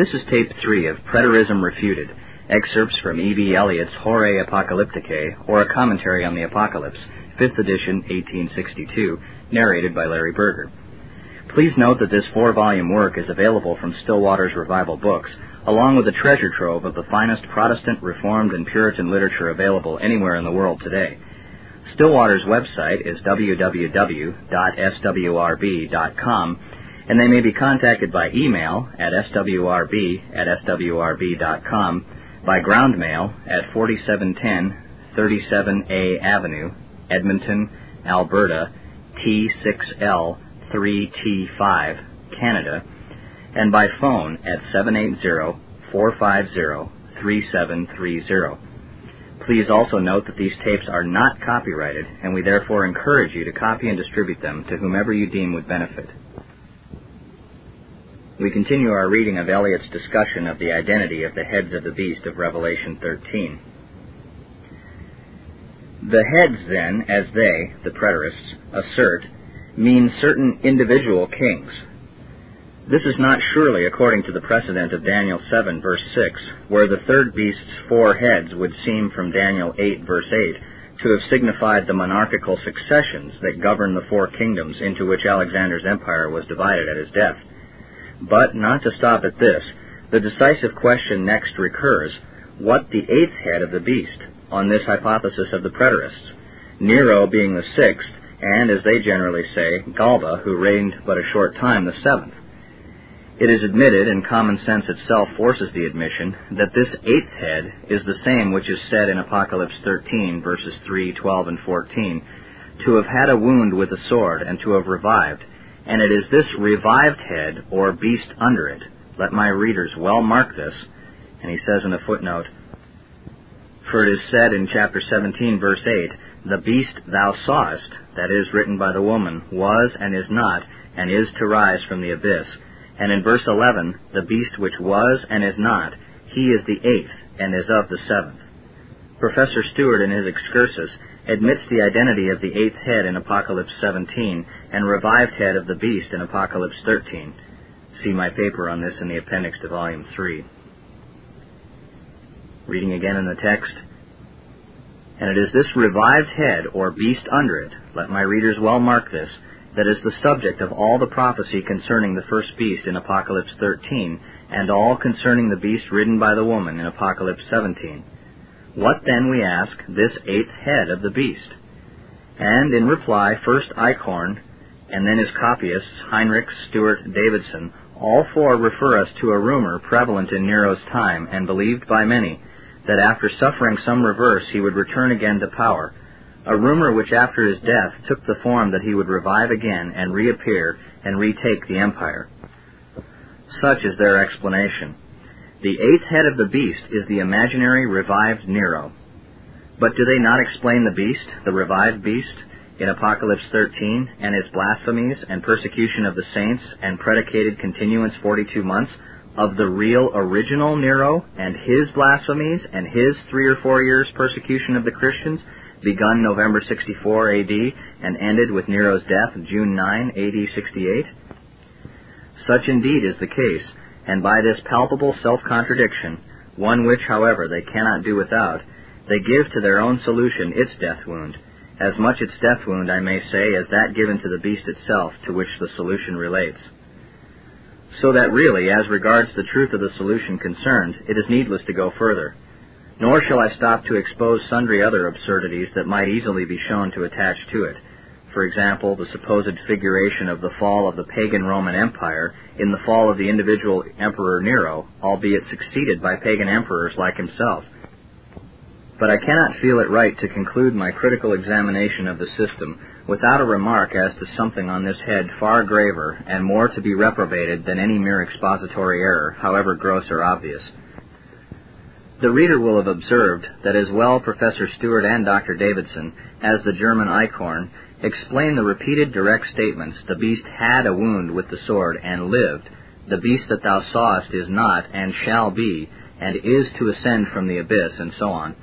This is Tape 3 of Preterism Refuted, excerpts from E.B. Eliot's Horae Apocalypticae, or A Commentary on the Apocalypse, 5th edition, 1862, narrated by Larry Berger. Please note that this four-volume work is available from Stillwater's Revival Books, along with a treasure trove of the finest Protestant, Reformed, and Puritan literature available anywhere in the world today. Stillwater's website is www.swrb.com, and they may be contacted by email at swrb@swrb.com, by ground mail at 4710 37A Avenue, Edmonton, Alberta, T6L 3T5, Canada, and by phone at 780-450-3730. Please also note that these tapes are not copyrighted, and we therefore encourage you to copy and distribute them to whomever you deem would benefit. We continue our reading of Eliot's discussion of the identity of the heads of the beast of Revelation 13. The heads, then, as they, the preterists, assert, mean certain individual kings. This is not surely according to the precedent of Daniel 7, verse 6, where the third beast's four heads would seem from Daniel 8, verse 8, to have signified the monarchical successions that govern the four kingdoms into which Alexander's empire was divided at his death. But, not to stop at this, the decisive question next recurs, what the eighth head of the beast, on this hypothesis of the preterists, Nero being the sixth, and, as they generally say, Galba, who reigned but a short time, the seventh. It is admitted, and common sense itself forces the admission, that this eighth head is the same which is said in Apocalypse 13, verses 3, 12, and 14, to have had a wound with a sword and to have revived, and it is this revived head, or beast under it, let my readers well mark this, and he says in a footnote, for it is said in chapter 17, verse 8, the beast thou sawest, that is written by the woman, was and is not, and is to rise from the abyss. And in verse 11, the beast which was and is not, he is the eighth and is of the seventh. Professor Stuart, in his excursus, admits the identity of the eighth head in Apocalypse 17 and revived head of the beast in Apocalypse 13. See my paper on this in the appendix to Volume 3. Reading again in the text, and it is this revived head, or beast under it, let my readers well mark this, that is the subject of all the prophecy concerning the first beast in Apocalypse 13, and all concerning the beast ridden by the woman in Apocalypse 17. What then, we ask, this eighth head of the beast? And in reply, first Eichhorn, and then his copyists, Heinrich, Stuart, Davidson, all four refer us to a rumor prevalent in Nero's time, and believed by many, that after suffering some reverse he would return again to power, a rumor which after his death took the form that he would revive again and reappear and retake the empire. Such is their explanation. The eighth head of the beast is the imaginary revived Nero. But do they not explain the beast, the revived beast, in Apocalypse 13, and his blasphemies and persecution of the saints and predicated continuance 42 months, of the real original Nero and his blasphemies and his 3 or 4 years persecution of the Christians, begun November 64 A.D. and ended with Nero's death June 9 A.D. 68? Such indeed is the case, and by this palpable self-contradiction, one which, however, they cannot do without, they give to their own solution its death wound, as much its death wound, I may say, as that given to the beast itself to which the solution relates. So that really, as regards the truth of the solution concerned, it is needless to go further. Nor shall I stop to expose sundry other absurdities that might easily be shown to attach to it. For example, the supposed figuration of the fall of the pagan Roman Empire in the fall of the individual Emperor Nero, albeit succeeded by pagan emperors like himself. But I cannot feel it right to conclude my critical examination of the system without a remark as to something on this head far graver and more to be reprobated than any mere expository error, however gross or obvious. The reader will have observed that as well Professor Stuart and Dr. Davidson, as the German Eichhorn, explain the repeated direct statements, the beast had a wound with the sword and lived, the beast that thou sawest is not and shall be, and is to ascend from the abyss, and so on,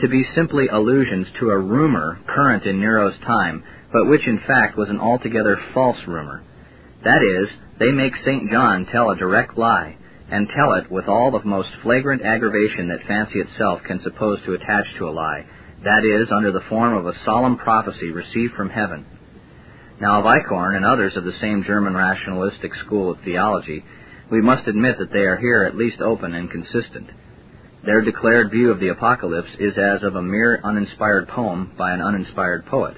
to be simply allusions to a rumor current in Nero's time, but which in fact was an altogether false rumor. That is, they make St. John tell a direct lie, and tell it with all the most flagrant aggravation that fancy itself can suppose to attach to a lie, that is, under the form of a solemn prophecy received from heaven. Now of Eichhorn and others of the same German rationalistic school of theology, we must admit that they are here at least open and consistent. Their declared view of the Apocalypse is as of a mere uninspired poem by an uninspired poet.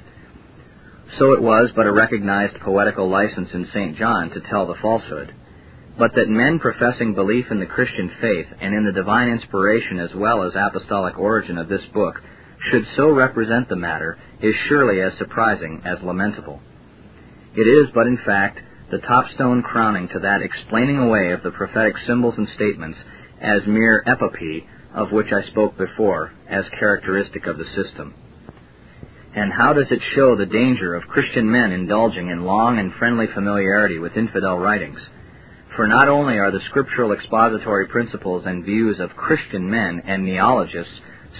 So it was but a recognized poetical license in St. John to tell the falsehood. But that men professing belief in the Christian faith and in the divine inspiration as well as apostolic origin of this book should so represent the matter is surely as surprising as lamentable. It is but in fact the topstone crowning to that explaining away of the prophetic symbols and statements as mere epopee of which I spoke before as characteristic of the system. And how does it show the danger of Christian men indulging in long and friendly familiarity with infidel writings? For not only are the scriptural expository principles and views of Christian men and neologists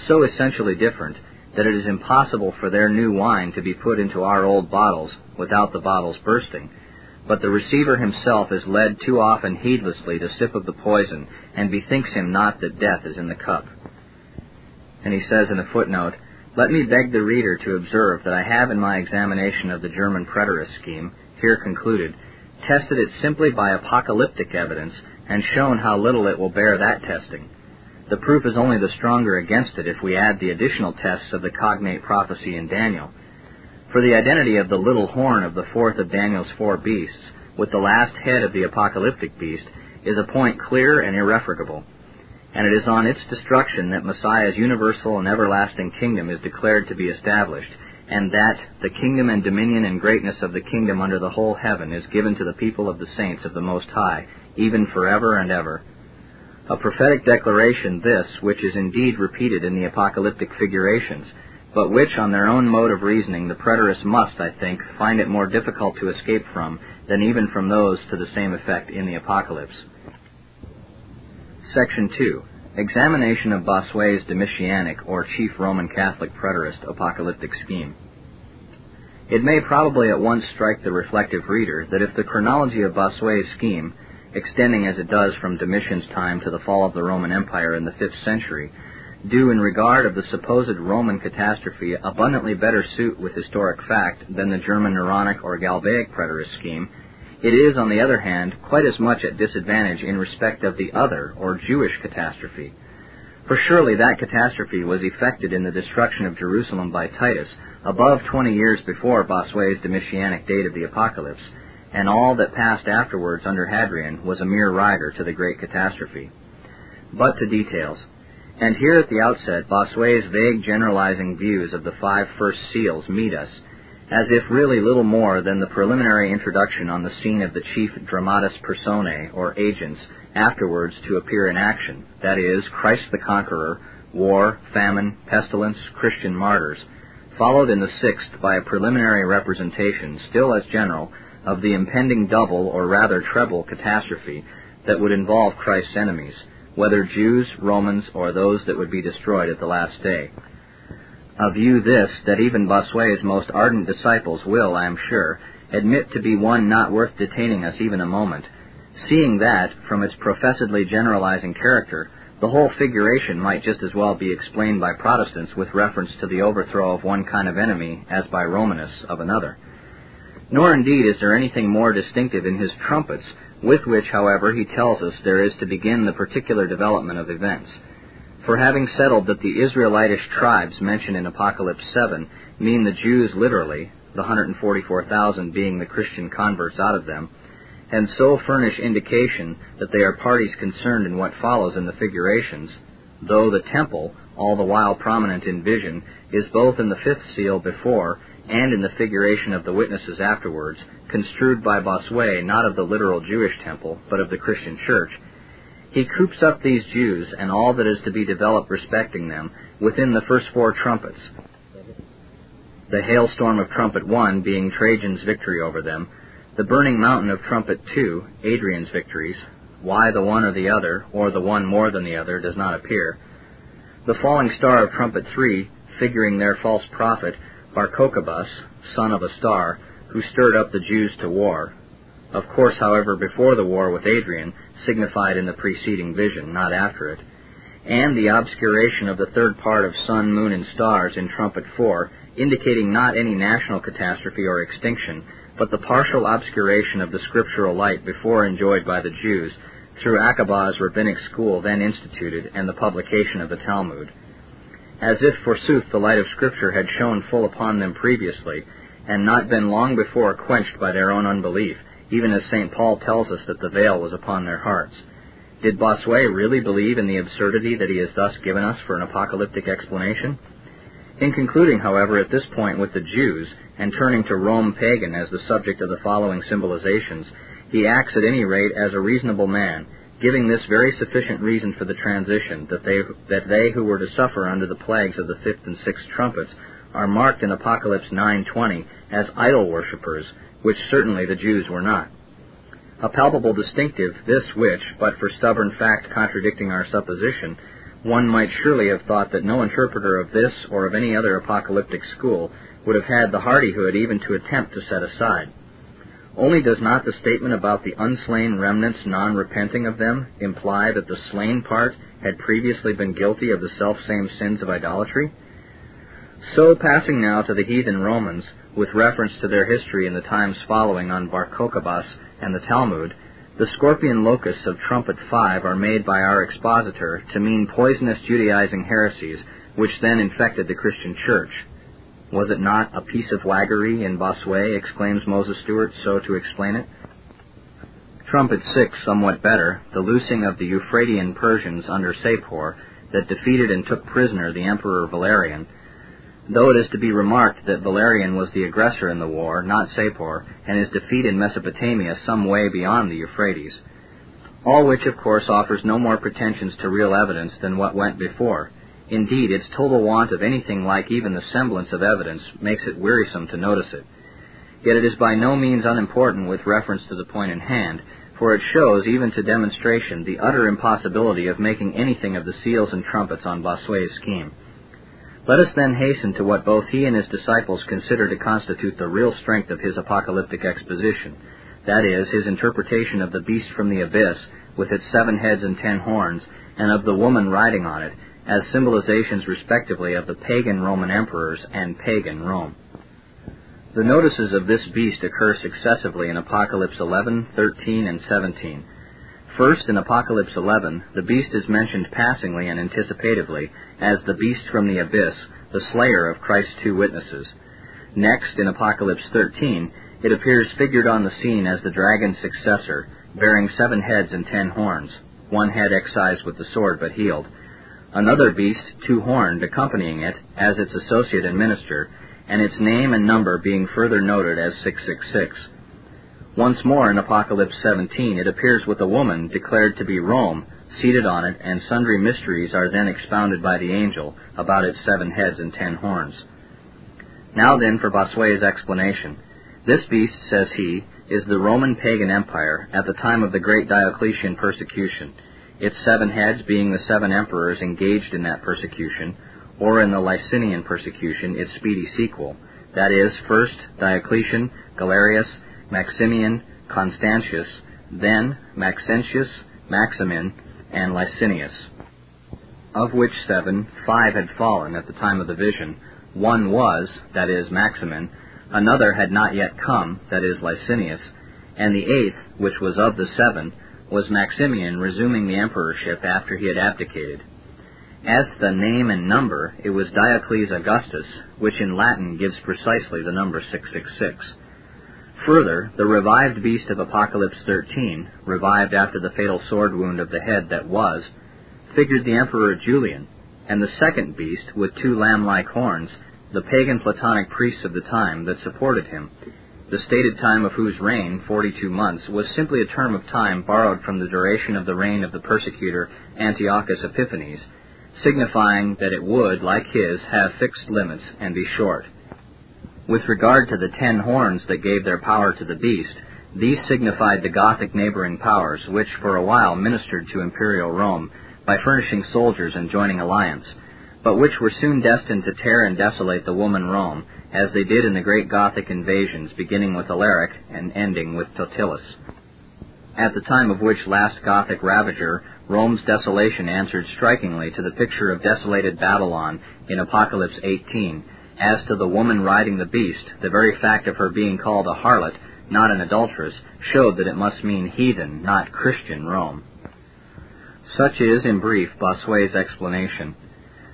so essentially different that it is impossible for their new wine to be put into our old bottles without the bottles bursting, but the receiver himself is led too often heedlessly to sip of the poison and bethinks him not that death is in the cup. And he says in a footnote, "Let me beg the reader to observe that I have in my examination of the German preterist scheme, here concluded, tested it simply by apocalyptic evidence and shown how little it will bear that testing. The proof is only the stronger against it if we add the additional tests of the cognate prophecy in Daniel. For the identity of the little horn of the fourth of Daniel's four beasts with the last head of the apocalyptic beast is a point clear and irrefragable. And it is on its destruction that Messiah's universal and everlasting kingdom is declared to be established, and that the kingdom and dominion and greatness of the kingdom under the whole heaven is given to the people of the saints of the Most High, even forever and ever. A prophetic declaration this, which is indeed repeated in the apocalyptic figurations, but which on their own mode of reasoning the preterists must, I think, find it more difficult to escape from than even from those to the same effect in the Apocalypse." Section 2. Examination of Bossuet's Domitianic, or Chief Roman Catholic Preterist, Apocalyptic Scheme. It may probably at once strike the reflective reader that if the chronology of Bossuet's scheme, extending as it does from Domitian's time to the fall of the Roman Empire in the 5th century, do in regard of the supposed Roman catastrophe abundantly better suit with historic fact than the German Neronic or Galbaic preterist scheme, it is, on the other hand, quite as much at disadvantage in respect of the other, or Jewish, catastrophe. For surely that catastrophe was effected in the destruction of Jerusalem by Titus, above 20 years before Bossuet's Domitianic date of the Apocalypse, and all that passed afterwards under Hadrian was a mere rider to the great catastrophe. But to details. And here at the outset, Bossuet's vague generalizing views of the five first seals meet us, as if really little more than the preliminary introduction on the scene of the chief dramatis personae, or agents, afterwards to appear in action, that is, Christ the Conqueror, war, famine, pestilence, Christian martyrs, followed in the sixth by a preliminary representation, still as general, of the impending double, or rather treble, catastrophe that would involve Christ's enemies, whether Jews, Romans, or those that would be destroyed at the last day. A view this that even Bossuet's most ardent disciples will, I am sure, admit to be one not worth detaining us even a moment, seeing that, from its professedly generalizing character, the whole figuration might just as well be explained by Protestants with reference to the overthrow of one kind of enemy as by Romanists of another. Nor indeed is there anything more distinctive in his trumpets, with which, however, he tells us there is to begin the particular development of events. For having settled that the Israelitish tribes mentioned in Apocalypse 7 mean the Jews literally, the 144,000 being the Christian converts out of them, and so furnish indication that they are parties concerned in what follows in the figurations, though the temple, all the while prominent in vision, is both in the fifth seal before and in the figuration of the witnesses afterwards, construed by Bossuet not of the literal Jewish temple, but of the Christian church, he coops up these Jews and all that is to be developed respecting them within the first four trumpets, the hailstorm of Trumpet 1 being Trajan's victory over them, the burning mountain of Trumpet 2, Adrian's victories, why the one or the other, or the one more than the other, does not appear, the falling star of Trumpet 3, figuring their false prophet, Barcochebus, son of a star, who stirred up the Jews to war, Of course, however, before the war with Adrian, signified in the preceding vision, not after it, and the obscuration of the third part of sun, moon, and stars in Trumpet 4, indicating not any national catastrophe or extinction, but the partial obscuration of the scriptural light before enjoyed by the Jews through Aqabah's rabbinic school then instituted and the publication of the Talmud. As if, forsooth, the light of Scripture had shone full upon them previously, and not been long before quenched by their own unbelief, even as St. Paul tells us that the veil was upon their hearts. Did Bossuet really believe in the absurdity that he has thus given us for an apocalyptic explanation? In concluding, however, at this point with the Jews, and turning to Rome pagan as the subject of the following symbolizations, he acts at any rate as a reasonable man, giving this very sufficient reason for the transition, that they who were to suffer under the plagues of the 5th and 6th trumpets are marked in Apocalypse 9:20 as idol worshippers, which certainly the Jews were not. A palpable distinctive, this which, but for stubborn fact contradicting our supposition, one might surely have thought that no interpreter of this or of any other apocalyptic school would have had the hardihood even to attempt to set aside. Only does not the statement about the unslain remnants non-repenting of them imply that the slain part had previously been guilty of the self-same sins of idolatry? So, passing now to the heathen Romans, with reference to their history in the times following on Bar Kokhibas and the Talmud, the scorpion locusts of Trumpet 5 are made by our expositor to mean poisonous Judaizing heresies, which then infected the Christian church. Was it not a piece of waggery in Bossuet, exclaims Moses Stuart, so to explain it? Trumpet 6, somewhat better, the loosing of the Euphratian Persians under Sapor, that defeated and took prisoner the Emperor Valerian, though it is to be remarked that Valerian was the aggressor in the war, not Sapor, and his defeat in Mesopotamia some way beyond the Euphrates. All which, of course, offers no more pretensions to real evidence than what went before. Indeed, its total want of anything like even the semblance of evidence makes it wearisome to notice it. Yet it is by no means unimportant with reference to the point in hand, for it shows, even to demonstration, the utter impossibility of making anything of the seals and trumpets on Bossuet's scheme. Let us then hasten to what both he and his disciples consider to constitute the real strength of his apocalyptic exposition, that is, his interpretation of the beast from the abyss with its 7 heads and 10 horns, and of the woman riding on it, as symbolizations respectively of the pagan Roman emperors and pagan Rome. The notices of this beast occur successively in Apocalypse 11, 13, and 17. First, in Apocalypse 11, the beast is mentioned passingly and anticipatively as the beast from the abyss, the slayer of Christ's two witnesses. Next, in Apocalypse 13, it appears figured on the scene as the dragon's successor, bearing 7 heads and 10 horns, 1 head excised with the sword but healed, another beast, 2-horned, accompanying it as its associate and minister, and its name and number being further noted as 666. Once more in Apocalypse 17, it appears with a woman declared to be Rome, seated on it, and sundry mysteries are then expounded by the angel about its 7 heads and 10 horns. Now then for Bossuet's explanation. This beast, says he, is the Roman pagan empire at the time of the great Diocletian persecution, its 7 heads being the 7 emperors engaged in that persecution, or in the Licinian persecution, its speedy sequel, that is, first Diocletian, Galerius, Maximian, Constantius, then Maxentius, Maximin, and Licinius, of which 7, 5 had fallen at the time of the vision, 1 was, that is, Maximin, another had not yet come, that is, Licinius, and the 8th, which was of the 7, was Maximian resuming the emperorship after he had abdicated. As to the name and number, it was Diocles Augustus, which in Latin gives precisely the number 666. Further, the revived beast of Apocalypse 13, revived after the fatal sword wound of the head that was, figured the Emperor Julian, and the second beast, with 2 lamb-like horns, the pagan Platonic priests of the time that supported him, the stated time of whose reign, 42 months, was simply a term of time borrowed from the duration of the reign of the persecutor Antiochus Epiphanes, signifying that it would, like his, have fixed limits and be short. With regard to the 10 horns that gave their power to the beast, these signified the Gothic neighboring powers, which for a while ministered to imperial Rome by furnishing soldiers and joining alliance, but which were soon destined to tear and desolate the woman Rome, as they did in the great Gothic invasions, beginning with Alaric and ending with Totilus. At the time of which last Gothic ravager, Rome's desolation answered strikingly to the picture of desolated Babylon in Apocalypse 18, as to the woman riding the beast, the very fact of her being called a harlot, not an adulteress, showed that it must mean heathen, not Christian Rome. Such is, in brief, Bossuet's explanation.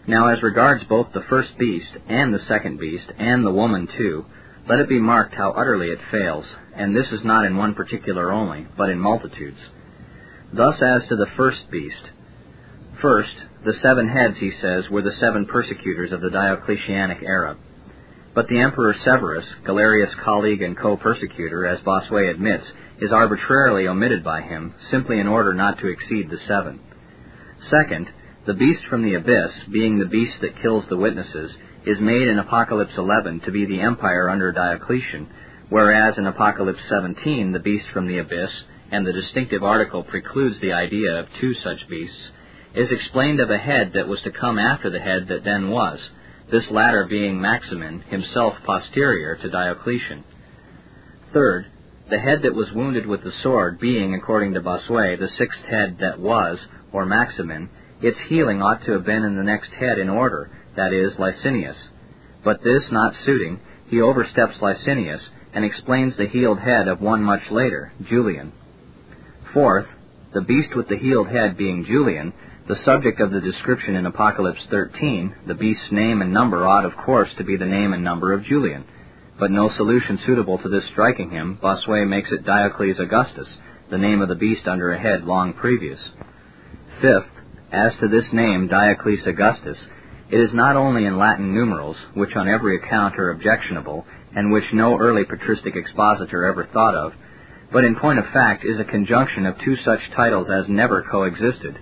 Now, as regards both the first beast and the second beast, and the woman too, let it be marked how utterly it fails, and this is not in one particular only, but in multitudes. Thus, as to the first beast. First, the seven heads, he says, were the seven persecutors of the Diocletianic era. But the Emperor Severus, Galerius' colleague and co-persecutor, as Bossuet admits, is arbitrarily omitted by him, simply in order not to exceed the seven. Second, the beast from the abyss, being the beast that kills the witnesses, is made in Apocalypse 11 to be the empire under Diocletian, whereas in Apocalypse 17 the beast from the abyss, and the distinctive article precludes the idea of two such beasts, is explained of a head that was to come after the head that then was, this latter being Maximin, himself posterior to Diocletian. Third, the head that was wounded with the sword being, according to Bossuet, the sixth head that was, or Maximin, its healing ought to have been in the next head in order, that is, Licinius. But this not suiting, he oversteps Licinius and explains the healed head of one much later, Julian. Fourth, the beast with the healed head being Julian, the subject of the description in Apocalypse 13, the beast's name and number ought, of course, to be the name and number of Julian. But no solution suitable to this striking him, Bossuet makes it Diocles Augustus, the name of the beast under a head long previous. Fifth, as to this name, Diocles Augustus, it is not only in Latin numerals, which on every account are objectionable, and which no early patristic expositor ever thought of, but in point of fact is a conjunction of two such titles as never coexisted,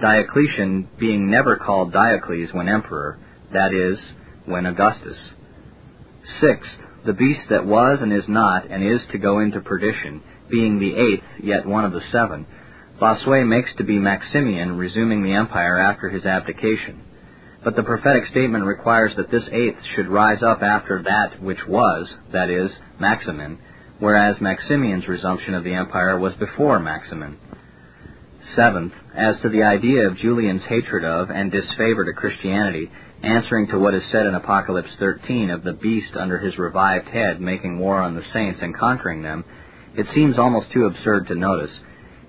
Diocletian being never called Diocles when emperor, that is, when Augustus. Sixth, the beast that was and is not and is to go into perdition, being the eighth, yet one of the seven, Bossuet makes to be Maximian, resuming the empire after his abdication. But the prophetic statement requires that this eighth should rise up after that which was, that is, Maximin, whereas Maximian's resumption of the empire was before Maximin. Seventh, as to the idea of Julian's hatred of and disfavor to Christianity, answering to what is said in Apocalypse 13 of the beast under his revived head making war on the saints and conquering them, it seems almost too absurd to notice.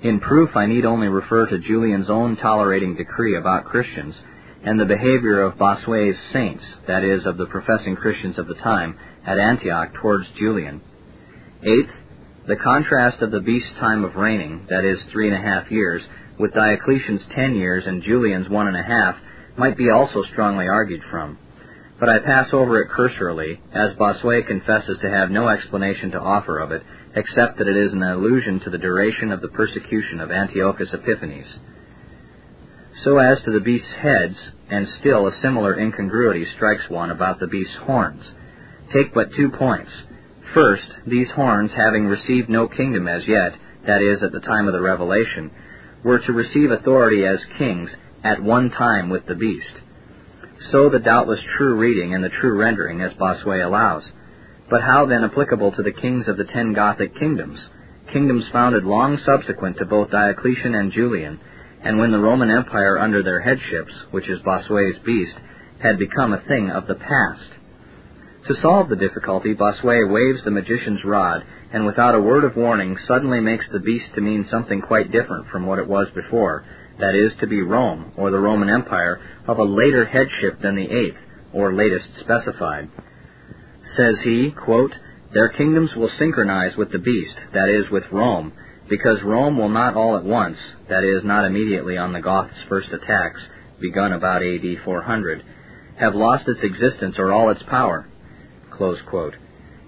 In proof, I need only refer to Julian's own tolerating decree about Christians, and the behavior of Bossuet's saints, that is, of the professing Christians of the time, at Antioch towards Julian. Eighth, the contrast of the beast's time of reigning, that is, 3.5 years, with Diocletian's 10 years and Julian's 1.5, might be also strongly argued from. But I pass over it cursorily, as Bossuet confesses to have no explanation to offer of it, except that it is an allusion to the duration of the persecution of Antiochus Epiphanes. So as to the beast's heads, and still a similar incongruity strikes one about the beast's horns. Take but 2 points. First, these horns, having received no kingdom as yet, that is, at the time of the revelation, were to receive authority as kings at one time with the beast. So the doubtless true reading and the true rendering, as Bossuet allows. But how then applicable to the kings of the 10 Gothic kingdoms, kingdoms founded long subsequent to both Diocletian and Julian, and when the Roman Empire under their headships, which is Bossuet's beast, had become a thing of the past? To solve the difficulty, Bossuet waves the magician's rod, and without a word of warning suddenly makes the beast to mean something quite different from what it was before, that is, to be Rome, or the Roman Empire, of a later headship than the eighth, or latest specified. Says he, quote, "Their kingdoms will synchronize with the beast, that is, with Rome, because Rome will not all at once, that is, not immediately on the Goths' first attacks, begun about A.D. 400, have lost its existence or all its power." Close quote.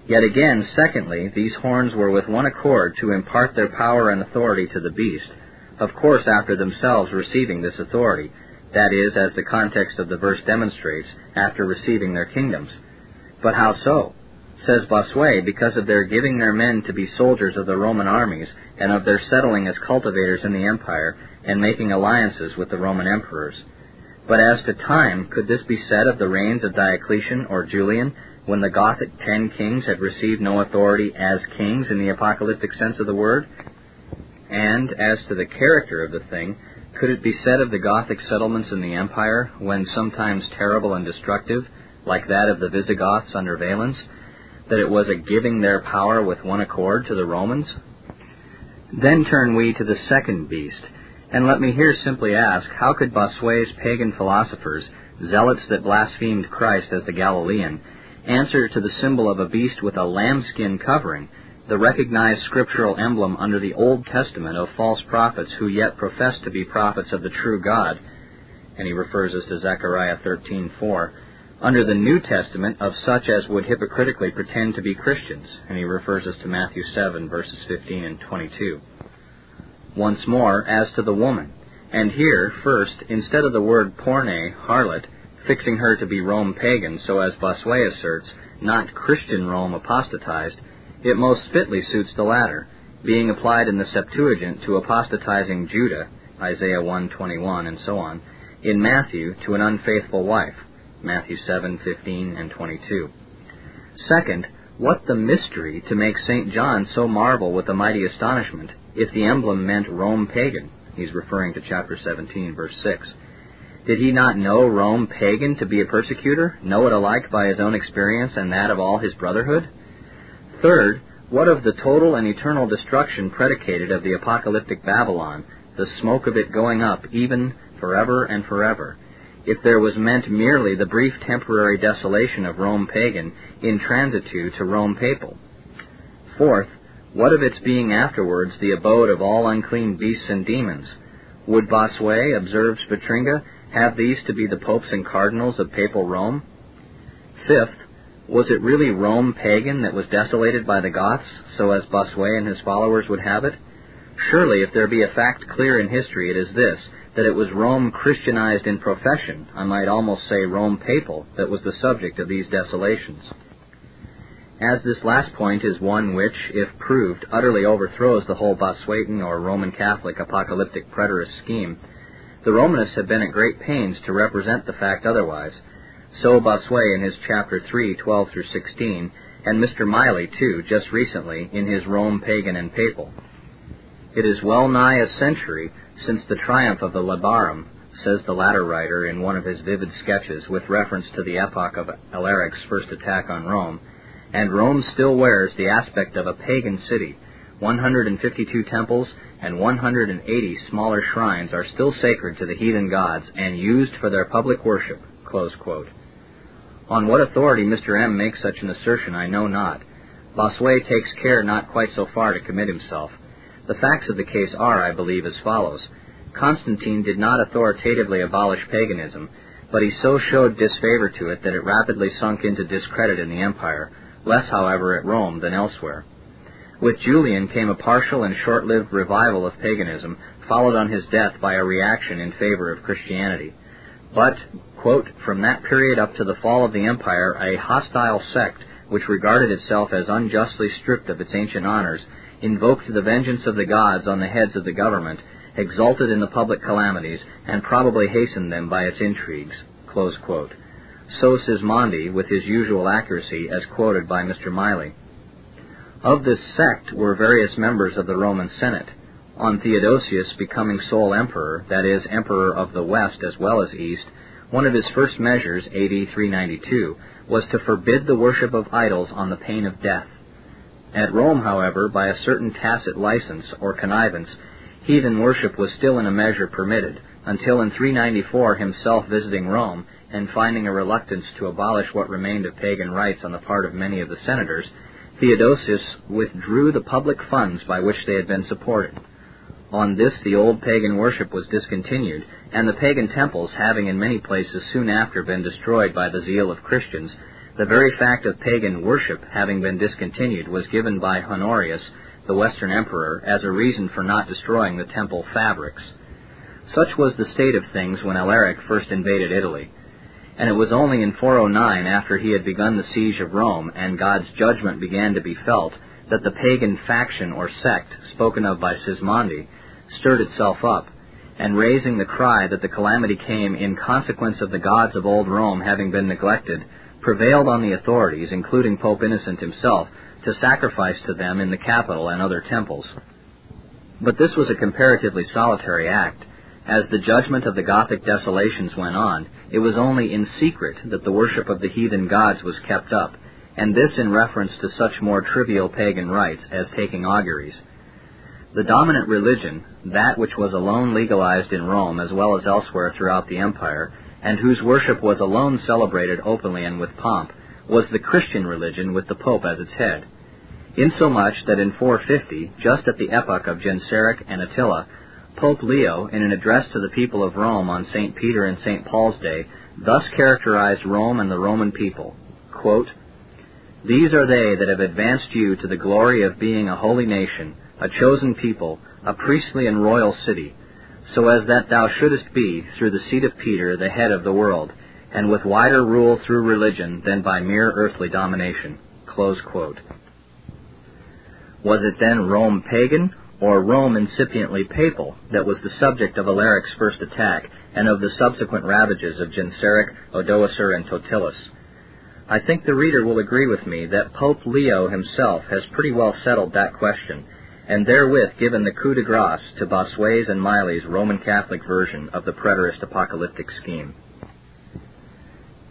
Yet again, secondly, these horns were with one accord to impart their power and authority to the beast, of course after themselves receiving this authority, that is, as the context of the verse demonstrates, after receiving their kingdoms. But how so? Says Bossuet, because of their giving their men to be soldiers of the Roman armies, and of their settling as cultivators in the empire, and making alliances with the Roman emperors. But as to time, could this be said of the reigns of Diocletian or Julian, when the Gothic 10 kings had received no authority as kings in the apocalyptic sense of the word? And as to the character of the thing, could it be said of the Gothic settlements in the empire, when sometimes terrible and destructive, like that of the Visigoths under Valens, that it was a giving their power with one accord to the Romans? Then turn we to the second beast, and let me here simply ask, how could Bossuet's pagan philosophers, zealots that blasphemed Christ as the Galilean, answer to the symbol of a beast with a lambskin covering, the recognized scriptural emblem under the Old Testament of false prophets who yet profess to be prophets of the true God, and he refers us to Zechariah 13:4, under the New Testament of such as would hypocritically pretend to be Christians, and he refers us to Matthew 7, verses 15 and 22. Once more, as to the woman, and here, first, instead of the word porne, harlot, fixing her to be Rome pagan, so as Bossuet asserts, not Christian Rome apostatized, it most fitly suits the latter, being applied in the Septuagint to apostatizing Judah, Isaiah 1:21, and so on, in Matthew to an unfaithful wife, Matthew 7:15 and 22. Second, what the mystery to make St. John so marvel with a mighty astonishment, if the emblem meant Rome pagan? He's referring to chapter 17, verse 6. Did he not know Rome pagan to be a persecutor, know it alike by his own experience and that of all his brotherhood? Third, what of the total and eternal destruction predicated of the apocalyptic Babylon, the smoke of it going up even forever and forever, if there was meant merely the brief temporary desolation of Rome pagan in transitu to Rome papal? Fourth, what of its being afterwards the abode of all unclean beasts and demons? Would Bossuet, observes Vitringa, have these to be the popes and cardinals of papal Rome? Fifth, was it really Rome pagan that was desolated by the Goths, so as Bossuet and his followers would have it? Surely, if there be a fact clear in history, it is this, that it was Rome Christianized in profession, I might almost say Rome papal, that was the subject of these desolations. As this last point is one which, if proved, utterly overthrows the whole Bossuetan or Roman Catholic apocalyptic preterist scheme, the Romanists have been at great pains to represent the fact otherwise. So Bossuet in his chapter 3, 12 through 16, and Mr. Miley, too, just recently, in his Rome Pagan and Papal. It is well nigh a century since the triumph of the Labarum, says the latter writer in one of his vivid sketches with reference to the epoch of Alaric's first attack on Rome, and Rome still wears the aspect of a pagan city. 152 temples and 180 smaller shrines are still sacred to the heathen gods and used for their public worship, close quote. On what authority Mr. M. makes such an assertion, I know not. Bossuet takes care not quite so far to commit himself. The facts of the case are, I believe, as follows. Constantine did not authoritatively abolish paganism, but he so showed disfavor to it that it rapidly sunk into discredit in the empire, less, however, at Rome than elsewhere. With Julian came a partial and short-lived revival of paganism, followed on his death by a reaction in favor of Christianity. But, quote, from that period up to the fall of the empire, a hostile sect, which regarded itself as unjustly stripped of its ancient honors, invoked the vengeance of the gods on the heads of the government, exulted in the public calamities, and probably hastened them by its intrigues, close quote. So Sismondi, with his usual accuracy, as quoted by Mr. Miley. Of this sect were various members of the Roman Senate, on Theodosius becoming sole emperor, that is, emperor of the West as well as East. One of his first measures, AD 392, was to forbid the worship of idols on the pain of death. At Rome, however, by a certain tacit license or connivance, heathen worship was still in a measure permitted, until in 394 himself visiting Rome and finding a reluctance to abolish what remained of pagan rites on the part of many of the senators, Theodosius withdrew the public funds by which they had been supported. On this, the old pagan worship was discontinued, and the pagan temples, having in many places soon after been destroyed by the zeal of Christians, the very fact of pagan worship having been discontinued was given by Honorius, the Western emperor, as a reason for not destroying the temple fabrics. Such was the state of things when Alaric first invaded Italy, and it was only in 409, after he had begun the siege of Rome and God's judgment began to be felt, that the pagan faction or sect, spoken of by Sismondi, stirred itself up, and raising the cry that the calamity came in consequence of the gods of old Rome having been neglected, prevailed on the authorities, including Pope Innocent himself, to sacrifice to them in the Capitol and other temples. But this was a comparatively solitary act. As the judgment of the Gothic desolations went on, it was only in secret that the worship of the heathen gods was kept up, and this in reference to such more trivial pagan rites as taking auguries. The dominant religion, that which was alone legalized in Rome as well as elsewhere throughout the empire, and whose worship was alone celebrated openly and with pomp, was the Christian religion with the Pope as its head, insomuch that in 450, just at the epoch of Genseric and Attila, Pope Leo, in an address to the people of Rome on St. Peter and St. Paul's Day, thus characterized Rome and the Roman people, quote, "These are they that have advanced you to the glory of being a holy nation, a chosen people, a priestly and royal city, so as that thou shouldest be, through the seat of Peter, the head of the world, and with wider rule through religion than by mere earthly domination." Close quote. Was it then Rome pagan, or Rome incipiently papal, that was the subject of Alaric's first attack and of the subsequent ravages of Genseric, Odoacer, and Totilus? I think the reader will agree with me that Pope Leo himself has pretty well settled that question, and therewith given the coup de grace to Bossuet's and Miley's Roman Catholic version of the preterist apocalyptic scheme.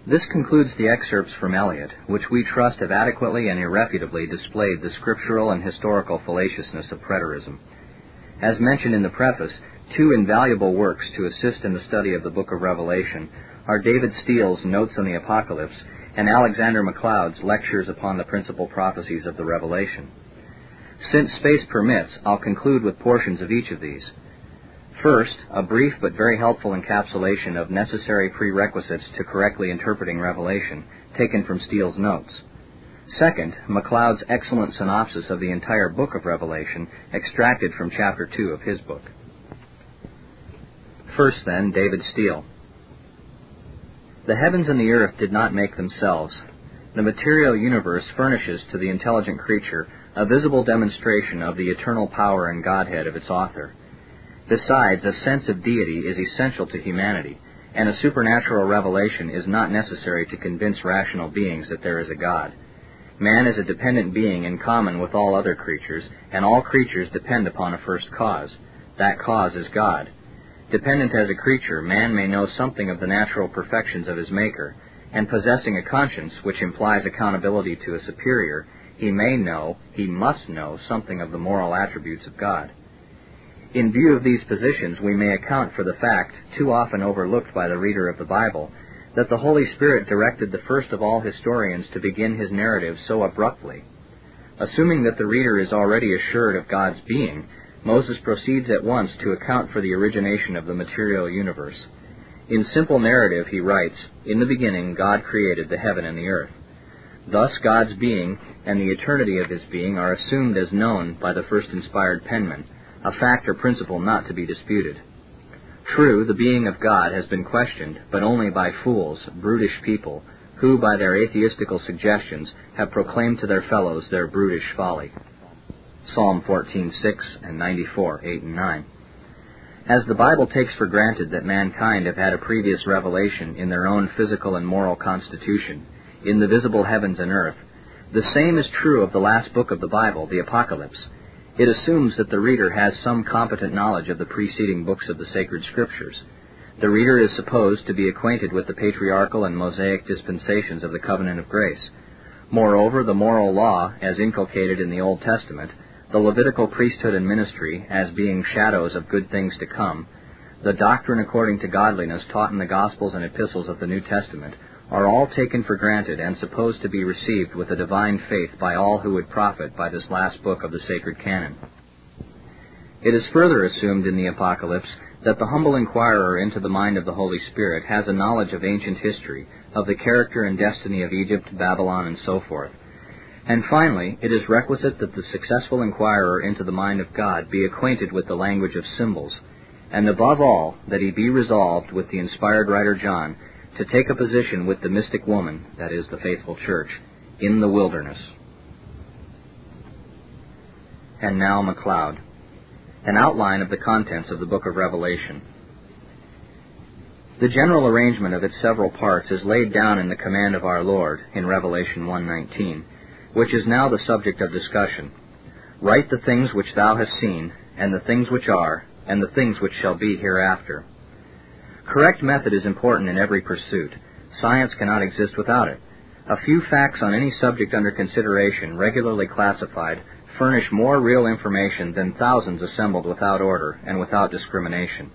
This concludes the excerpts from Eliot, which we trust have adequately and irrefutably displayed the scriptural and historical fallaciousness of preterism. As mentioned in the preface, two invaluable works to assist in the study of the Book of Revelation are David Steele's Notes on the Apocalypse and Alexander MacLeod's Lectures upon the Principal Prophecies of the Revelation. Since space permits, I'll conclude with portions of each of these. First, a brief but very helpful encapsulation of necessary prerequisites to correctly interpreting Revelation, taken from Steele's notes. Second, MacLeod's excellent synopsis of the entire book of Revelation, extracted from Chapter 2 of his book. First, then, David Steele. The heavens and the earth did not make themselves. The material universe furnishes to the intelligent creature a visible demonstration of the eternal power and Godhead of its author. Besides, a sense of deity is essential to humanity, and a supernatural revelation is not necessary to convince rational beings that there is a God. Man is a dependent being in common with all other creatures, and all creatures depend upon a first cause. That cause is God. Dependent as a creature, man may know something of the natural perfections of his Maker, and possessing a conscience, which implies accountability to a superior, he must know something of the moral attributes of God. In view of these positions, we may account for the fact, too often overlooked by the reader of the Bible, that the Holy Spirit directed the first of all historians to begin his narrative so abruptly. Assuming that the reader is already assured of God's being, Moses proceeds at once to account for the origination of the material universe. In simple narrative, he writes, "In the beginning God created the heaven and the earth." Thus God's being and the eternity of his being are assumed as known by the first inspired penman, a fact or principle not to be disputed. True, the being of God has been questioned, but only by fools, brutish people, who by their atheistical suggestions have proclaimed to their fellows their brutish folly. Psalm 14:6 and 94:8 and 9. As the Bible takes for granted that mankind have had a previous revelation in their own physical and moral constitution, in the visible heavens and earth, the same is true of the last book of the Bible, the Apocalypse. It assumes that the reader has some competent knowledge of the preceding books of the sacred scriptures. The reader is supposed to be acquainted with the patriarchal and Mosaic dispensations of the covenant of grace. Moreover, the moral law, as inculcated in the Old Testament, the Levitical priesthood and ministry, as being shadows of good things to come, the doctrine according to godliness taught in the Gospels and Epistles of the New Testament, are all taken for granted and supposed to be received with a divine faith by all who would profit by this last book of the sacred canon. It is further assumed in the Apocalypse that the humble inquirer into the mind of the Holy Spirit has a knowledge of ancient history, of the character and destiny of Egypt, Babylon, and so forth. And finally, it is requisite that the successful inquirer into the mind of God be acquainted with the language of symbols, and above all, that he be resolved, with the inspired writer John, to take a position with the mystic woman, that is, the faithful church, in the wilderness. And now MacLeod. An outline of the contents of the Book of Revelation, The general arrangement of its several parts is laid down in the command of our Lord in Revelation 1:19, which is now the subject of discussion. Write the things which thou hast seen, and the things which are, and the things which shall be hereafter. Correct method is important in every pursuit. Science cannot exist without it. A few facts on any subject under consideration, regularly classified, furnish more real information than thousands assembled without order and without discrimination.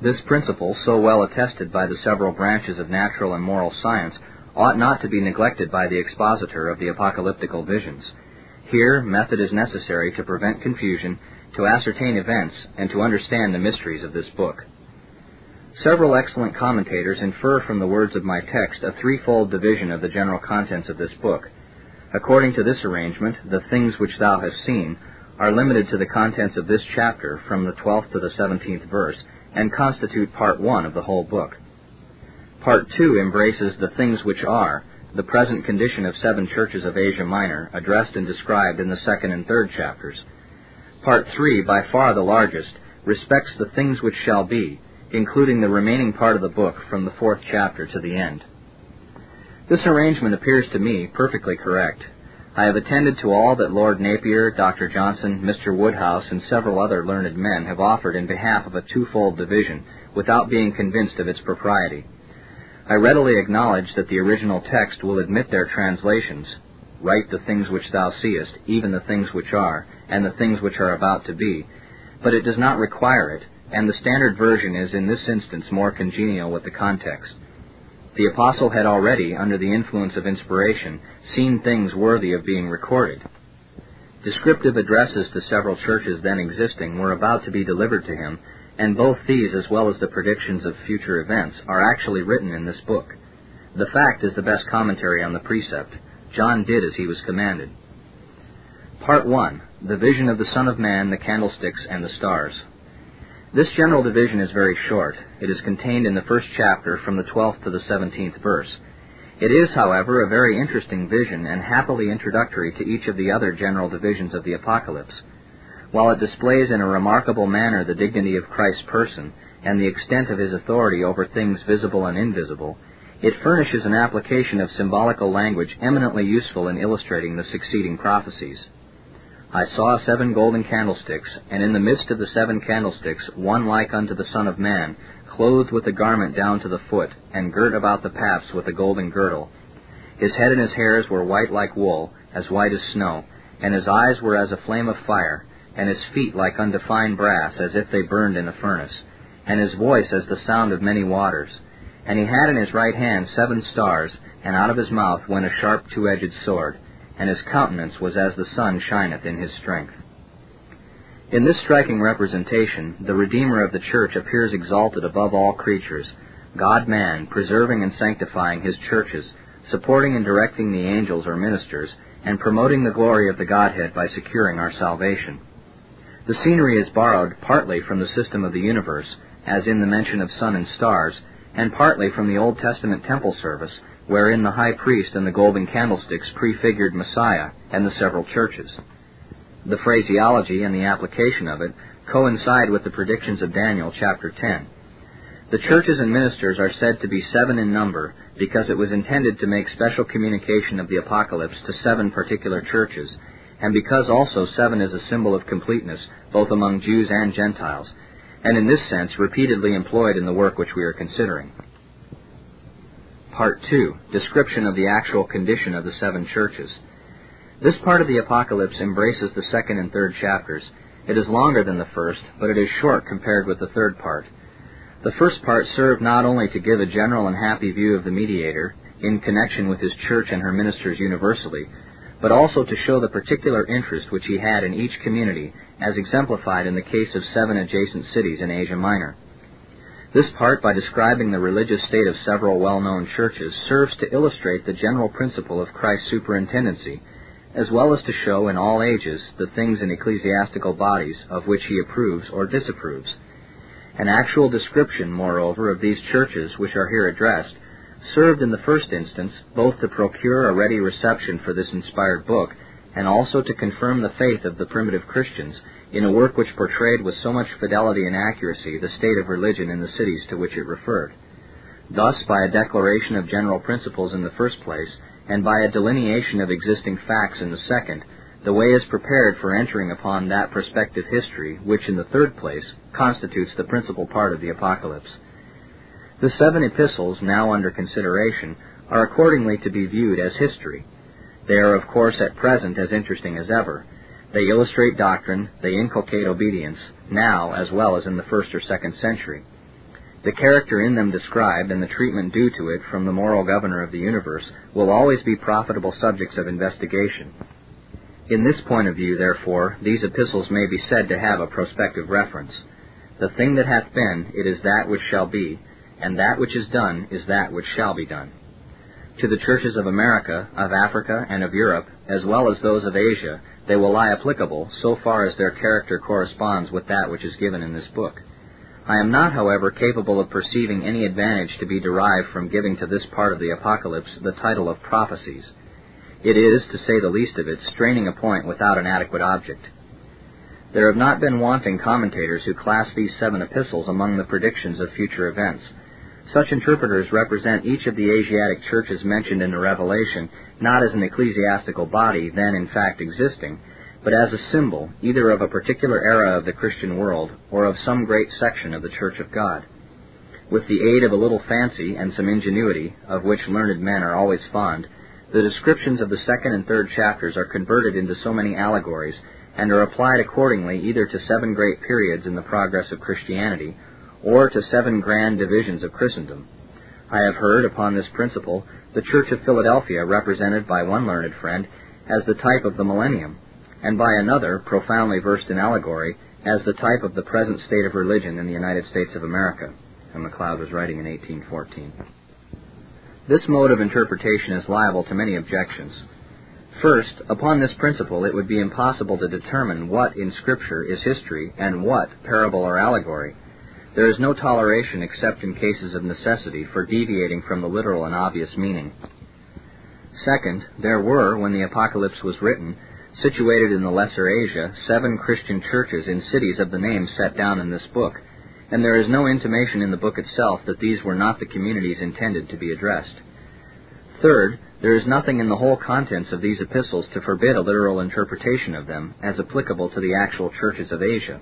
This principle, so well attested by the several branches of natural and moral science, ought not to be neglected by the expositor of the apocalyptical visions. Here, method is necessary to prevent confusion, to ascertain events, and to understand the mysteries of this book. Several excellent commentators infer from the words of my text a threefold division of the general contents of this book. According to this arrangement, the things which thou hast seen are limited to the contents of this chapter from the 12th to the 17th verse, and constitute Part 1 of the whole book. Part 2 embraces the things which are, the present condition of seven churches of Asia Minor, addressed and described in the second and third chapters. Part 3, by far the largest, respects the things which shall be, including the remaining part of the book from the fourth chapter to the end. This arrangement appears to me perfectly correct. I have attended to all that Lord Napier, Dr. Johnson, Mr. Woodhouse, and several other learned men have offered in behalf of a twofold division, without being convinced of its propriety. I readily acknowledge that the original text will admit their translations, write the things which thou seest, even the things which are, and the things which are about to be, but it does not require it, and the standard version is in this instance more congenial with the context. The apostle had already, under the influence of inspiration, seen things worthy of being recorded. Descriptive addresses to several churches then existing were about to be delivered to him, and both these, as well as the predictions of future events, are actually written in this book. The fact is the best commentary on the precept. John did as he was commanded. Part 1. The Vision of the Son of Man, the Candlesticks, and the Stars. This general division is very short. It is contained in the first chapter from the 12th to the 17th verse. It is, however, a very interesting vision and happily introductory to each of the other general divisions of the Apocalypse. While it displays in a remarkable manner the dignity of Christ's person and the extent of his authority over things visible and invisible, it furnishes an application of symbolical language eminently useful in illustrating the succeeding prophecies. I saw seven golden candlesticks, and in the midst of the seven candlesticks one like unto the Son of Man, clothed with a garment down to the foot, and girt about the paps with a golden girdle. His head and his hairs were white like wool, as white as snow, and his eyes were as a flame of fire, and his feet like unto fine brass, as if they burned in a furnace, and his voice as the sound of many waters. And he had in his right hand seven stars, and out of his mouth went a sharp two-edged sword, and his countenance was as the sun shineth in his strength. In this striking representation, the Redeemer of the Church appears exalted above all creatures, God-man, preserving and sanctifying his churches, supporting and directing the angels or ministers, and promoting the glory of the Godhead by securing our salvation. The scenery is borrowed partly from the system of the universe, as in the mention of sun and stars, and partly from the Old Testament temple service, wherein the high priest and the golden candlesticks prefigured Messiah and the several churches. The phraseology and the application of it coincide with the predictions of Daniel chapter 10. The churches and ministers are said to be seven in number because it was intended to make special communication of the Apocalypse to seven particular churches, and because also seven is a symbol of completeness both among Jews and Gentiles, and in this sense repeatedly employed in the work which we are considering. Part 2. Description of the actual condition of the seven churches. This part of the Apocalypse embraces the second and third chapters. It is longer than the first, but it is short compared with the third part. The first part served not only to give a general and happy view of the Mediator, in connection with his church and her ministers universally, but also to show the particular interest which he had in each community, as exemplified in the case of seven adjacent cities in Asia Minor. This part, by describing the religious state of several well-known churches, serves to illustrate the general principle of Christ's superintendency, as well as to show in all ages the things in ecclesiastical bodies of which he approves or disapproves. An actual description, moreover, of these churches which are here addressed, served in the first instance both to procure a ready reception for this inspired book and also to confirm the faith of the primitive Christians in a work which portrayed with so much fidelity and accuracy the state of religion in the cities to which it referred. Thus, by a declaration of general principles in the first place, and by a delineation of existing facts in the second, the way is prepared for entering upon that prospective history, which in the third place constitutes the principal part of the Apocalypse. The seven epistles, now under consideration, are accordingly to be viewed as history. They are, of course, at present as interesting as ever. They illustrate doctrine, they inculcate obedience, now as well as in the first or second century. The character in them described and the treatment due to it from the moral governor of the universe will always be profitable subjects of investigation. In this point of view, therefore, these epistles may be said to have a prospective reference. The thing that hath been, it is that which shall be, and that which is done is that which shall be done. To the churches of America, of Africa, and of Europe, as well as those of Asia, they will lie applicable so far as their character corresponds with that which is given in this book. I am not, however, capable of perceiving any advantage to be derived from giving to this part of the Apocalypse the title of prophecies. It is, to say the least of it, straining a point without an adequate object. There have not been wanting commentators who class these seven epistles among the predictions of future events. Such interpreters represent each of the Asiatic churches mentioned in the Revelation, not as an ecclesiastical body then in fact existing, but as a symbol either of a particular era of the Christian world or of some great section of the Church of God. With the aid of a little fancy and some ingenuity, of which learned men are always fond, the descriptions of the second and third chapters are converted into so many allegories and are applied accordingly either to seven great periods in the progress of Christianity or to seven grand divisions of Christendom. I have heard, upon this principle, the Church of Philadelphia represented by one learned friend as the type of the millennium, and by another, profoundly versed in allegory, as the type of the present state of religion in the United States of America. And MacLeod was writing in 1814. This mode of interpretation is liable to many objections. First, upon this principle, it would be impossible to determine what in Scripture is history and what parable or allegory. There is no toleration except in cases of necessity for deviating from the literal and obvious meaning. Second, there were, when the Apocalypse was written, situated in the Lesser Asia, seven Christian churches in cities of the names set down in this book, and there is no intimation in the book itself that these were not the communities intended to be addressed. Third, there is nothing in the whole contents of these epistles to forbid a literal interpretation of them as applicable to the actual churches of Asia.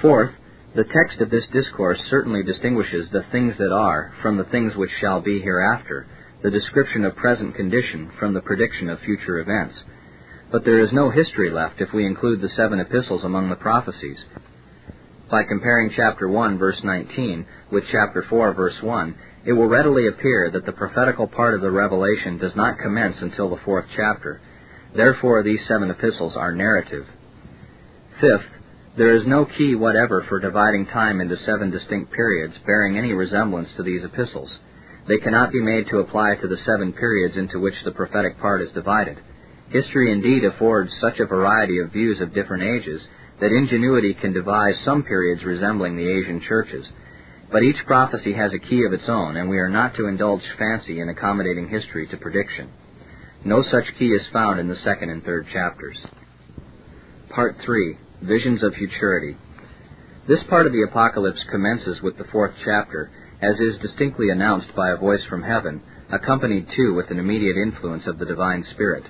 Fourth, the text of this discourse certainly distinguishes the things that are from the things which shall be hereafter, the description of present condition from the prediction of future events. But there is no history left if we include the seven epistles among the prophecies. By comparing chapter 1, verse 19, with chapter 4, verse 1, it will readily appear that the prophetical part of the Revelation does not commence until the fourth chapter. Therefore, these seven epistles are narrative. Fifth, there is no key whatever for dividing time into seven distinct periods bearing any resemblance to these epistles. They cannot be made to apply to the seven periods into which the prophetic part is divided. History indeed affords such a variety of views of different ages that ingenuity can devise some periods resembling the Asian churches. But each prophecy has a key of its own, and we are not to indulge fancy in accommodating history to prediction. No such key is found in the second and third chapters. Part 3. Visions of Futurity. This part of the Apocalypse commences with the fourth chapter, as is distinctly announced by a voice from heaven, accompanied too with an immediate influence of the Divine Spirit.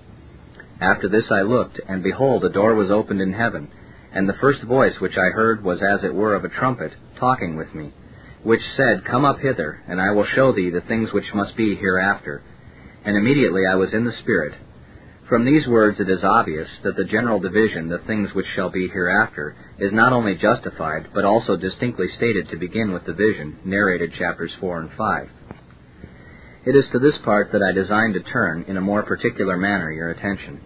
After this I looked, and behold, a door was opened in heaven, and the first voice which I heard was as it were of a trumpet, talking with me, which said, Come up hither, and I will show thee the things which must be hereafter. And immediately I was in the Spirit. From these words it is obvious that the general division, the things which shall be hereafter, is not only justified, but also distinctly stated to begin with the vision, narrated chapters 4 and 5. It is to this part that I design to turn, in a more particular manner, your attention.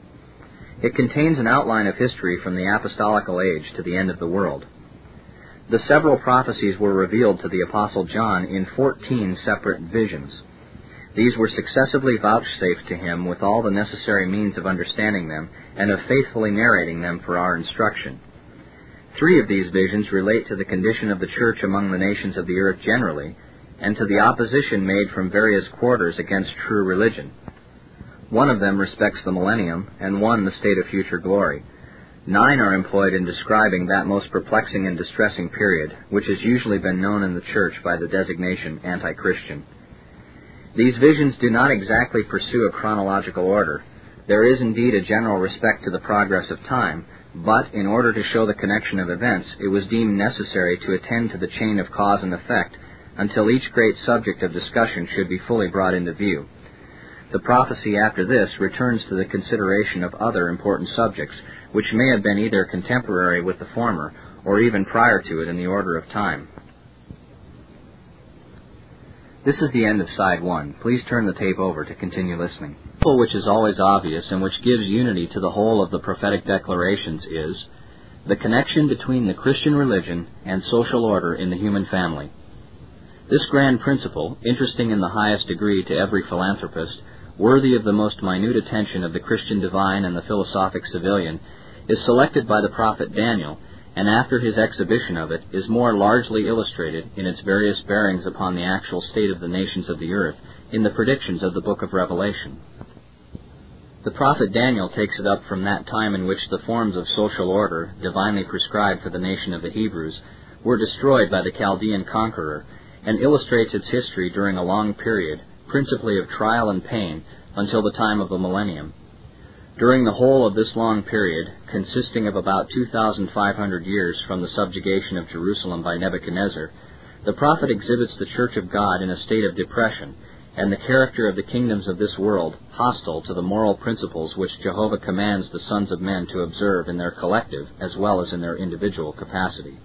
It contains an outline of history from the apostolical age to the end of the world. The several prophecies were revealed to the Apostle John in 14 separate visions. These were successively vouchsafed to him with all the necessary means of understanding them and of faithfully narrating them for our instruction. Three of these visions relate to the condition of the Church among the nations of the earth generally, and to the opposition made from various quarters against true religion. One of them respects the millennium, and one the state of future glory. 9 are employed in describing that most perplexing and distressing period, which has usually been known in the Church by the designation anti-Christian. These visions do not exactly pursue a chronological order. There is indeed a general respect to the progress of time, but in order to show the connection of events, it was deemed necessary to attend to the chain of cause and effect until each great subject of discussion should be fully brought into view. The prophecy after this returns to the consideration of other important subjects, which may have been either contemporary with the former or even prior to it in the order of time. This is the end of Side 1. Please turn the tape over to continue listening. Which is always obvious and which gives unity to the whole of the prophetic declarations is the connection between the Christian religion and social order in the human family. This grand principle, interesting in the highest degree to every philanthropist, worthy of the most minute attention of the Christian divine and the philosophic civilian, is selected by the prophet Daniel, and after his exhibition of it is more largely illustrated in its various bearings upon the actual state of the nations of the earth in the predictions of the book of Revelation. The prophet Daniel takes it up from that time in which the forms of social order, divinely prescribed for the nation of the Hebrews, were destroyed by the Chaldean conqueror, and illustrates its history during a long period, principally of trial and pain, until the time of the millennium. During the whole of this long period, consisting of about 2,500 years from the subjugation of Jerusalem by Nebuchadnezzar, the prophet exhibits the Church of God in a state of depression, and the character of the kingdoms of this world hostile to the moral principles which Jehovah commands the sons of men to observe in their collective as well as in their individual capacity.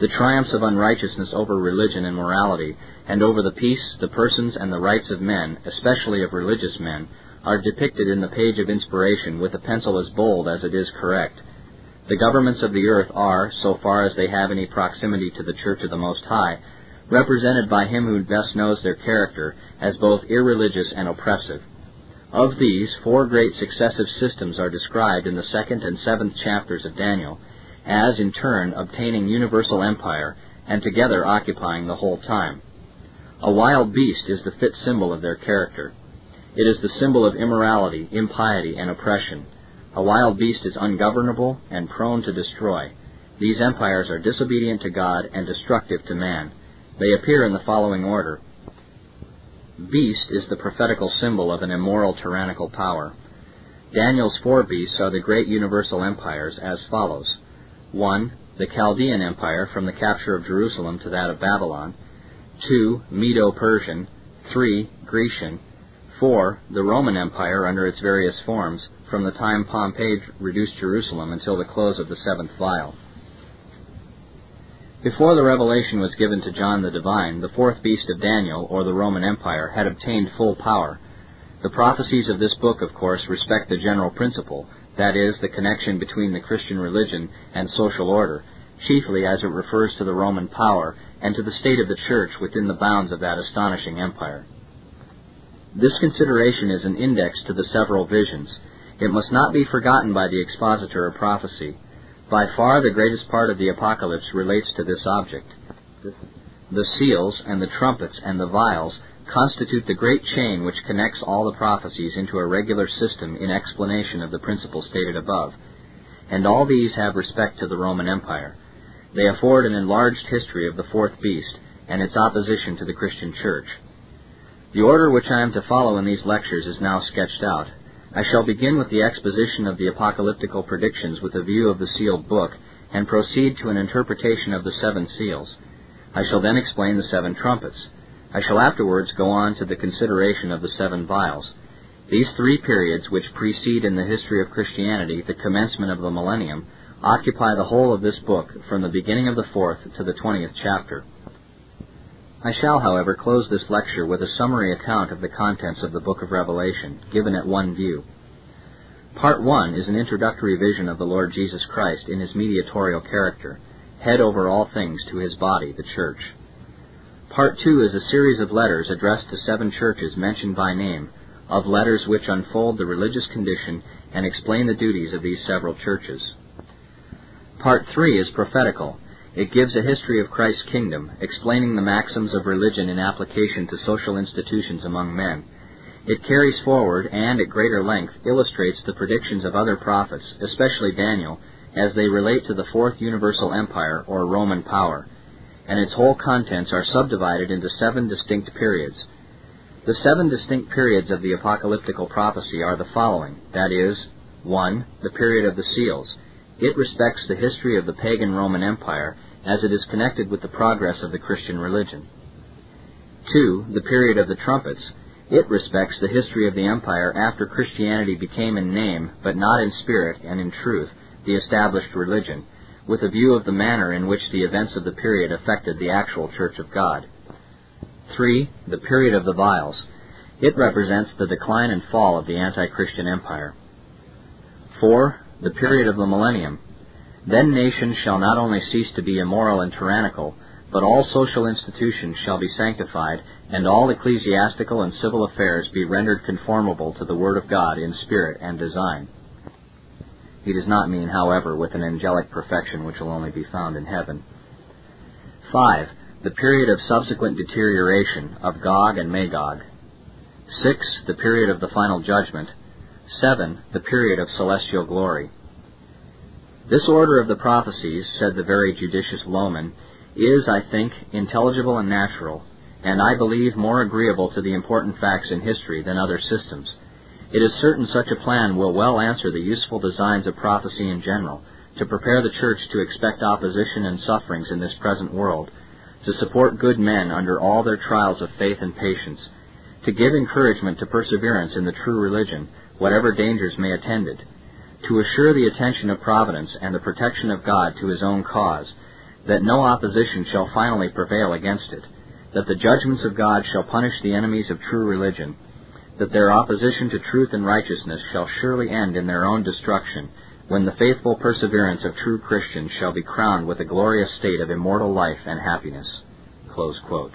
The triumphs of unrighteousness over religion and morality, and over the peace, the persons, and the rights of men, especially of religious men, are depicted in the page of inspiration with a pencil as bold as it is correct. The governments of the earth are, so far as they have any proximity to the Church of the Most High, represented by him who best knows their character as both irreligious and oppressive. Of these, 4 great successive systems are described in the 2nd and 7th chapters of Daniel, as, in turn, obtaining universal empire, and together occupying the whole time. A wild beast is the fit symbol of their character. It is the symbol of immorality, impiety, and oppression. A wild beast is ungovernable and prone to destroy. These empires are disobedient to God and destructive to man. They appear in the following order. Beast is the prophetical symbol of an immoral, tyrannical power. Daniel's 4 beasts are the great universal empires as follows. 1. The Chaldean Empire, from the capture of Jerusalem to that of Babylon. 2. Medo-Persian. 3. Grecian. 4. The Roman Empire under its various forms, from the time Pompey reduced Jerusalem until the close of the 7th vial. Before the revelation was given to John the Divine, the 4th beast of Daniel, or the Roman Empire, had obtained full power. The prophecies of this book, of course, respect the general principle, that is, the connection between the Christian religion and social order, chiefly as it refers to the Roman power and to the state of the Church within the bounds of that astonishing empire. This consideration is an index to the several visions. It must not be forgotten by the expositor of prophecy. By far the greatest part of the Apocalypse relates to this object. The seals and the trumpets and the vials constitute the great chain which connects all the prophecies into a regular system in explanation of the principle stated above, and all these have respect to the Roman Empire. They afford an enlarged history of the 4th beast and its opposition to the Christian Church. The order which I am to follow in these lectures is now sketched out. I shall begin with the exposition of the apocalyptical predictions with a view of the sealed book, and proceed to an interpretation of the 7 seals. I shall then explain the 7 trumpets. I shall afterwards go on to the consideration of the 7 vials. These 3 periods, which precede in the history of Christianity the commencement of the millennium, occupy the whole of this book from the beginning of the 4th to the 20th chapter. I shall, however, close this lecture with a summary account of the contents of the book of Revelation, given at one view. Part 1 is an introductory vision of the Lord Jesus Christ in his mediatorial character, head over all things to his body, the Church. Part 2 is a series of letters addressed to 7 churches mentioned by name, of letters which unfold the religious condition and explain the duties of these several churches. Part 3 is prophetical. It gives a history of Christ's kingdom, explaining the maxims of religion in application to social institutions among men. It carries forward and, at greater length, illustrates the predictions of other prophets, especially Daniel, as they relate to the fourth universal empire, or Roman power, and its whole contents are subdivided into 7 distinct periods. The 7 distinct periods of the apocalyptical prophecy are the following, that is, 1. The period of the seals. It respects the history of the pagan Roman Empire, as it is connected with the progress of the Christian religion. 2. The period of the trumpets. It respects the history of the empire after Christianity became in name, but not in spirit and in truth, the established religion, with a view of the manner in which the events of the period affected the actual Church of God. 3. The period of the vials. It represents the decline and fall of the anti-Christian empire. 4. The period of the millennium. Then nations shall not only cease to be immoral and tyrannical, but all social institutions shall be sanctified, and all ecclesiastical and civil affairs be rendered conformable to the Word of God in spirit and design. He does not mean, however, with an angelic perfection which will only be found in heaven. 5. The period of subsequent deterioration of Gog and Magog. 6. The period of the final judgment. 7. The period of celestial glory. This order of the prophecies, said the very judicious Lohmann, is, I think, intelligible and natural, and I believe more agreeable to the important facts in history than other systems. It is certain such a plan will well answer the useful designs of prophecy in general, to prepare the Church to expect opposition and sufferings in this present world, to support good men under all their trials of faith and patience, to give encouragement to perseverance in the true religion, whatever dangers may attend it, to assure the attention of Providence and the protection of God to His own cause, that no opposition shall finally prevail against it, that the judgments of God shall punish the enemies of true religion, that their opposition to truth and righteousness shall surely end in their own destruction, when the faithful perseverance of true Christians shall be crowned with a glorious state of immortal life and happiness." Close quote.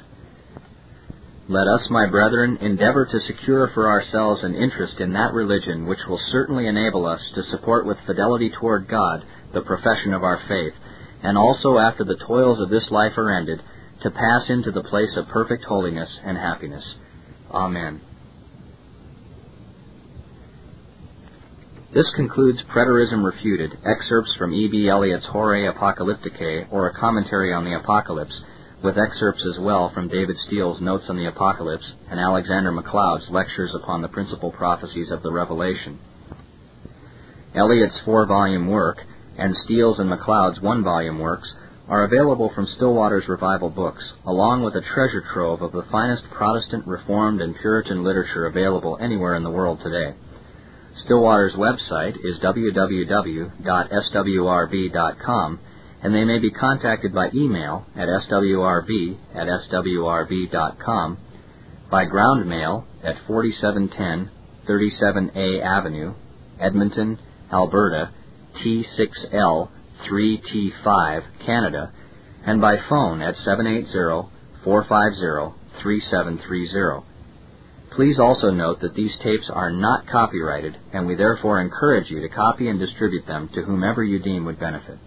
Let us, my brethren, endeavor to secure for ourselves an interest in that religion which will certainly enable us to support with fidelity toward God the profession of our faith, and also after the toils of this life are ended, to pass into the place of perfect holiness and happiness. Amen. This concludes Preterism Refuted, excerpts from E.B. Eliot's Horae Apocalypticae, or a commentary on the Apocalypse, with excerpts as well from David Steele's Notes on the Apocalypse and Alexander MacLeod's Lectures upon the Principal Prophecies of the Revelation. Eliot's 4-volume work and Steele's and MacLeod's 1-volume works are available from Stillwater's Revival Books, along with a treasure trove of the finest Protestant, Reformed, and Puritan literature available anywhere in the world today. Stillwater's website is www.swrb.com, and they may be contacted by email at swrb@swrb.com, by ground mail at 4710 37A Avenue, Edmonton, Alberta, T6L 3T5, Canada, and by phone at 780-450-3730. Please also note that these tapes are not copyrighted, and we therefore encourage you to copy and distribute them to whomever you deem would benefit.